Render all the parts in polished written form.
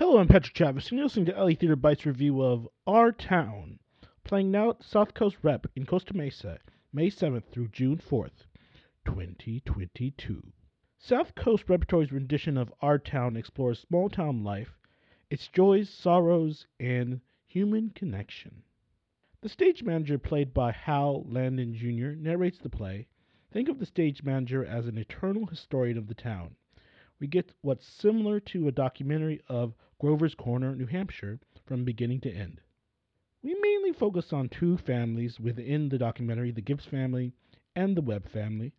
Hello, I'm Patrick Chavis, and you're listening to LA Theater Bites review of Our Town, playing now at the South Coast Rep in Costa Mesa, May 7th through June 4th, 2022. South Coast Repertory's rendition of Our Town explores small-town life, its joys, sorrows, and human connection. The stage manager, played by Hal Landon Jr., narrates the play. Think of the stage manager as an eternal historian of the town. We get what's similar to a documentary of Grover's Corner, New Hampshire, from beginning to end. We mainly focus on two families within the documentary, the Gibbs family and the Webb family.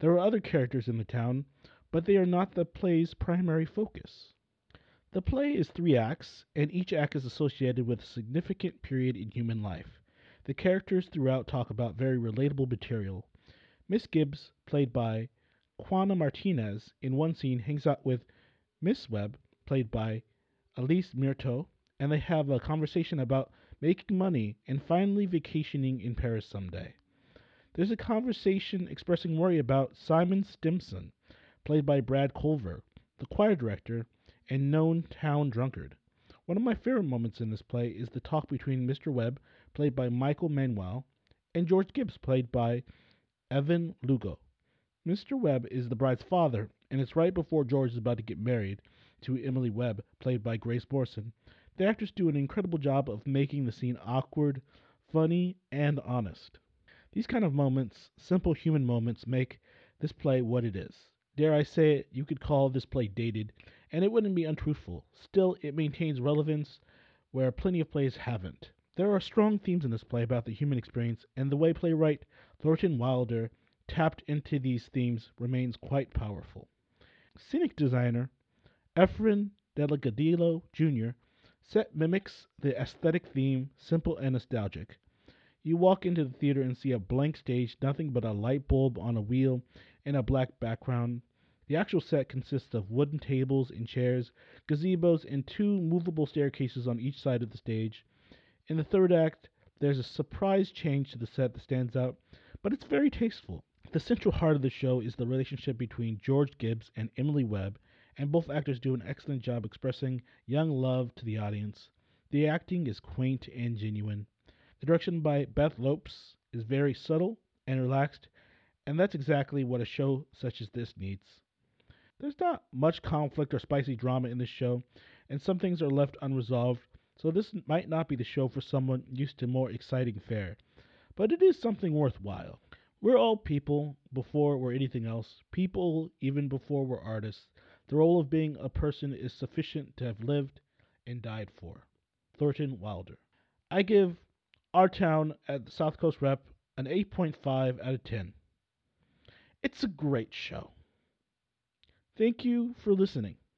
There are other characters in the town, but they are not the play's primary focus. The play is 3 acts, and each act is associated with a significant period in human life. The characters throughout talk about very relatable material. Miss Gibbs, played by Juana Martinez, in one scene hangs out with Miss Webb, played by Elise Myrto, and they have a conversation about making money and finally vacationing in Paris someday. There's a conversation expressing worry about Simon Stimson, played by Brad Culver, the choir director and known town drunkard. One of my favorite moments in this play is the talk between Mr. Webb, played by Michael Manuel, and George Gibbs, played by Evan Lugo. Mr. Webb is the bride's father, and it's right before George is about to get married to Emily Webb, played by Grace Borson. The actors do an incredible job of making the scene awkward, funny, and honest. These kind of moments, simple human moments, make this play what it is. Dare I say it, you could call this play dated, and it wouldn't be untruthful. Still, it maintains relevance where plenty of plays haven't. There are strong themes in this play about the human experience, and the way playwright Thornton Wilder tapped into these themes remains quite powerful. Scenic designer Efren Delegadillo Jr. set mimics the aesthetic theme, simple and nostalgic. You walk into the theater and see a blank stage, nothing but a light bulb on a wheel and a black background. The actual set consists of wooden tables and chairs, gazebos, and 2 movable staircases on each side of the stage. In the 3rd act, there's a surprise change to the set that stands out, but it's very tasteful. The central heart of the show is the relationship between George Gibbs and Emily Webb, and both actors do an excellent job expressing young love to the audience. The acting is quaint and genuine. The direction by Beth Lopes is very subtle and relaxed, and that's exactly what a show such as this needs. There's not much conflict or spicy drama in this show, and some things are left unresolved, so this might not be the show for someone used to more exciting fare. But it is something worthwhile. We're all people before we're anything else, people even before we're artists. The role of being a person is sufficient to have lived and died for. Thornton Wilder. I give Our Town at the South Coast Rep an 8.5 out of 10. It's a great show. Thank you for listening.